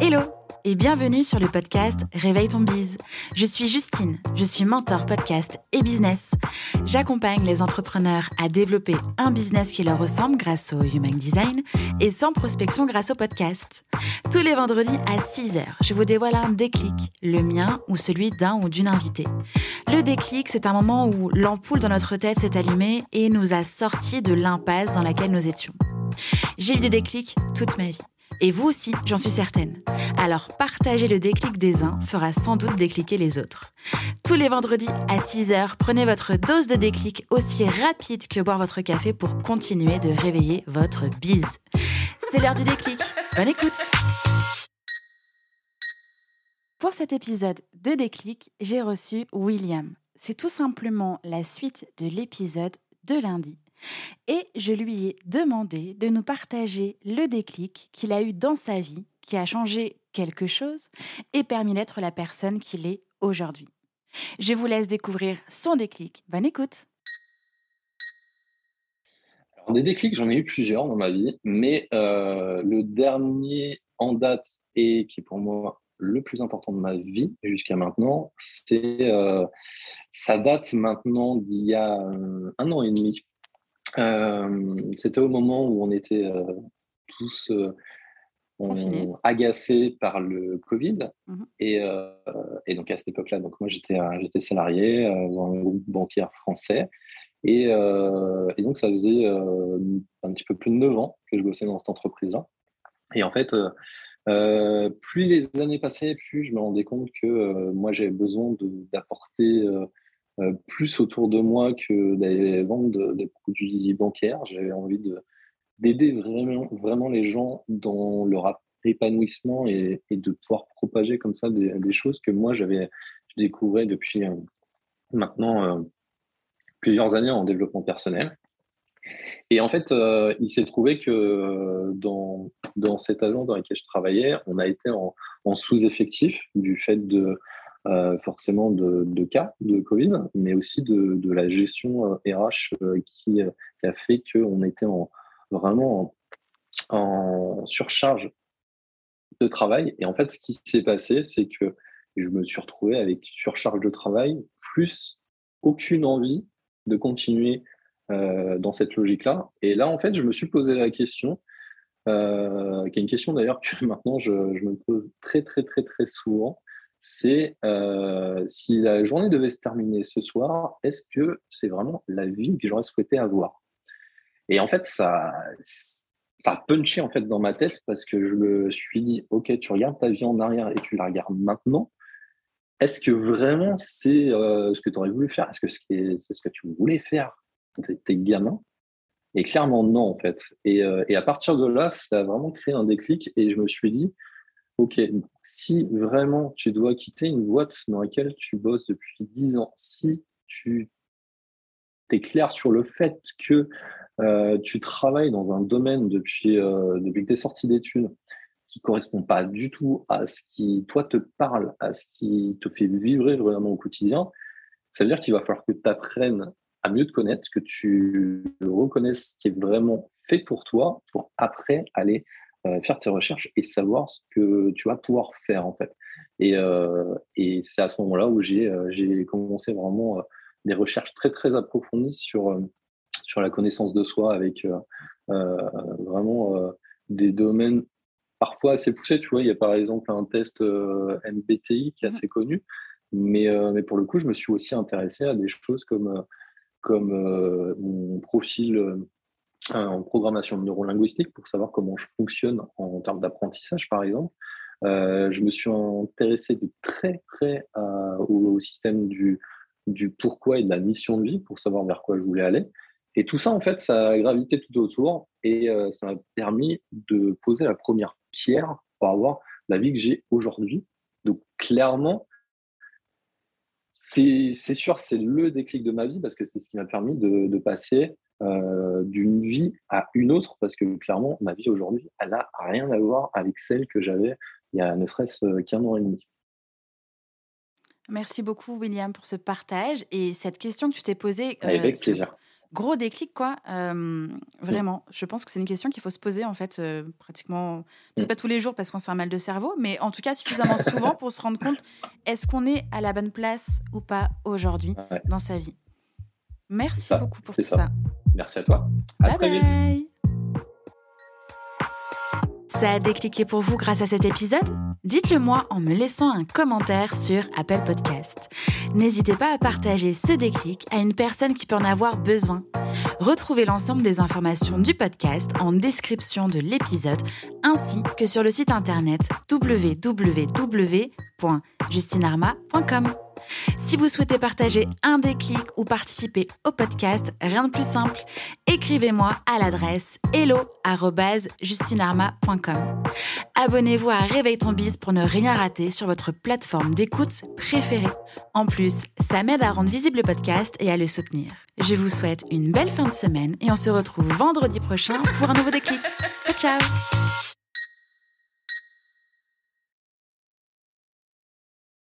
Hello et bienvenue sur le podcast Réveille ton biz. Je suis Justine, je suis mentor podcast et business. J'accompagne les entrepreneurs à développer un business qui leur ressemble grâce au Human Design et sans prospection grâce au podcast. Tous les vendredis à 6h, je vous dévoile un déclic, le mien ou celui d'un ou d'une invitée. Le déclic, c'est un moment où l'ampoule dans notre tête s'est allumée et nous a sortis de l'impasse dans laquelle nous étions. J'ai eu des déclics toute ma vie. Et vous aussi, j'en suis certaine. Alors, partager le déclic des uns fera sans doute décliquer les autres. Tous les vendredis à 6h, prenez votre dose de déclic aussi rapide que boire votre café pour continuer de réveiller votre bise. C'est l'heure du déclic. Bonne écoute. Pour cet épisode de déclic, j'ai reçu William. C'est tout simplement la suite de l'épisode de lundi. Et je lui ai demandé de nous partager le déclic qu'il a eu dans sa vie, qui a changé quelque chose et permis d'être la personne qu'il est aujourd'hui. Je vous laisse découvrir son déclic. Bonne écoute. Alors, des déclics, j'en ai eu plusieurs dans ma vie, mais le dernier en date et qui est pour moi le plus important de ma vie jusqu'à maintenant, ça date maintenant d'il y a 1 an et demi. C'était au moment où on était tous agacés par le Covid. Et donc à cette époque-là, donc moi j'étais salarié dans un groupe bancaire français et donc ça faisait un petit peu plus de 9 ans que je bossais dans cette entreprise-là. Et en fait, plus les années passaient, plus je me rendais compte que moi j'avais besoin d'apporter plus autour de moi que d'aller vendre des produits bancaires. J'avais envie d'aider vraiment les gens dans leur épanouissement et de pouvoir propager comme ça des choses que moi je découvrais depuis maintenant plusieurs années en développement personnel. Et en fait, il s'est trouvé que dans cette agence dans laquelle je travaillais, on a été en sous-effectif du fait de forcément de cas de Covid, mais aussi de la gestion RH qui a fait qu'on était vraiment en surcharge de travail. Et en fait, ce qui s'est passé, c'est que je me suis retrouvé avec surcharge de travail, plus aucune envie de continuer dans cette logique-là. Et là, en fait, je me suis posé la question, qui est une question d'ailleurs que maintenant je me pose très, très, très, très souvent, c'est si la journée devait se terminer ce soir, est-ce que c'est vraiment la vie que j'aurais souhaité avoir ? Et en fait, ça a punché en fait, dans ma tête parce que je me suis dit « Ok, tu regardes ta vie en arrière et tu la regardes maintenant. Est-ce que vraiment c'est ce que tu aurais voulu faire ? Est-ce que c'est ce que tu voulais faire quand tu étais gamin ?» Et clairement, non, en fait. Et à partir de là, ça a vraiment créé un déclic et je me suis dit ok, si vraiment tu dois quitter une boîte dans laquelle tu bosses depuis 10 ans, si tu es clair sur le fait que tu travailles dans un domaine depuis que tu es sorti d'études qui ne correspond pas du tout à ce qui, toi, te parle, à ce qui te fait vibrer vraiment au quotidien, ça veut dire qu'il va falloir que tu apprennes à mieux te connaître, que tu reconnaisses ce qui est vraiment fait pour toi pour après aller faire tes recherches et savoir ce que tu vas pouvoir faire en fait. Et c'est à ce moment-là où j'ai commencé vraiment des recherches très très approfondies sur la connaissance de soi avec vraiment des domaines parfois assez poussés. Tu vois, il y a par exemple un test MBTI qui est assez connu, mais pour le coup, je me suis aussi intéressé à des choses comme mon profil en programmation neurolinguistique pour savoir comment je fonctionne en termes d'apprentissage, par exemple. Je me suis intéressé de très près au système du pourquoi et de la mission de vie pour savoir vers quoi je voulais aller. Et tout ça, en fait, ça a gravité tout autour et ça m'a permis de poser la première pierre pour avoir la vie que j'ai aujourd'hui. Donc, clairement, c'est sûr, c'est le déclic de ma vie parce que c'est ce qui m'a permis de passer d'une vie à une autre, parce que clairement, ma vie aujourd'hui, elle n'a rien à voir avec celle que j'avais il y a ne serait-ce qu'1 an et demi. Merci beaucoup, William, pour ce partage et cette question que tu t'es posée. Avec plaisir. Gros déclic, quoi. Vraiment, je pense que c'est une question qu'il faut se poser, en fait, pratiquement, peut-être pas tous les jours parce qu'on se fait un mal de cerveau, mais en tout cas suffisamment souvent pour se rendre compte, est-ce qu'on est à la bonne place ou pas aujourd'hui dans sa vie ? Merci beaucoup pour tout ça. Merci à toi. À très vite. Ça a décliqué pour vous grâce à cet épisode ? Dites-le moi en me laissant un commentaire sur Apple Podcast. N'hésitez pas à partager ce déclic à une personne qui peut en avoir besoin. Retrouvez l'ensemble des informations du podcast en description de l'épisode ainsi que sur le site internet www.justinarma.com. Si vous souhaitez partager un déclic ou participer au podcast, rien de plus simple, écrivez-moi à l'adresse hello@justinarma.com. Abonnez-vous à Réveille ton biz pour ne rien rater sur votre plateforme d'écoute préférée. En plus, ça m'aide à rendre visible le podcast et à le soutenir. Je vous souhaite une belle fin de semaine et on se retrouve vendredi prochain pour un nouveau déclic. Ciao, ciao!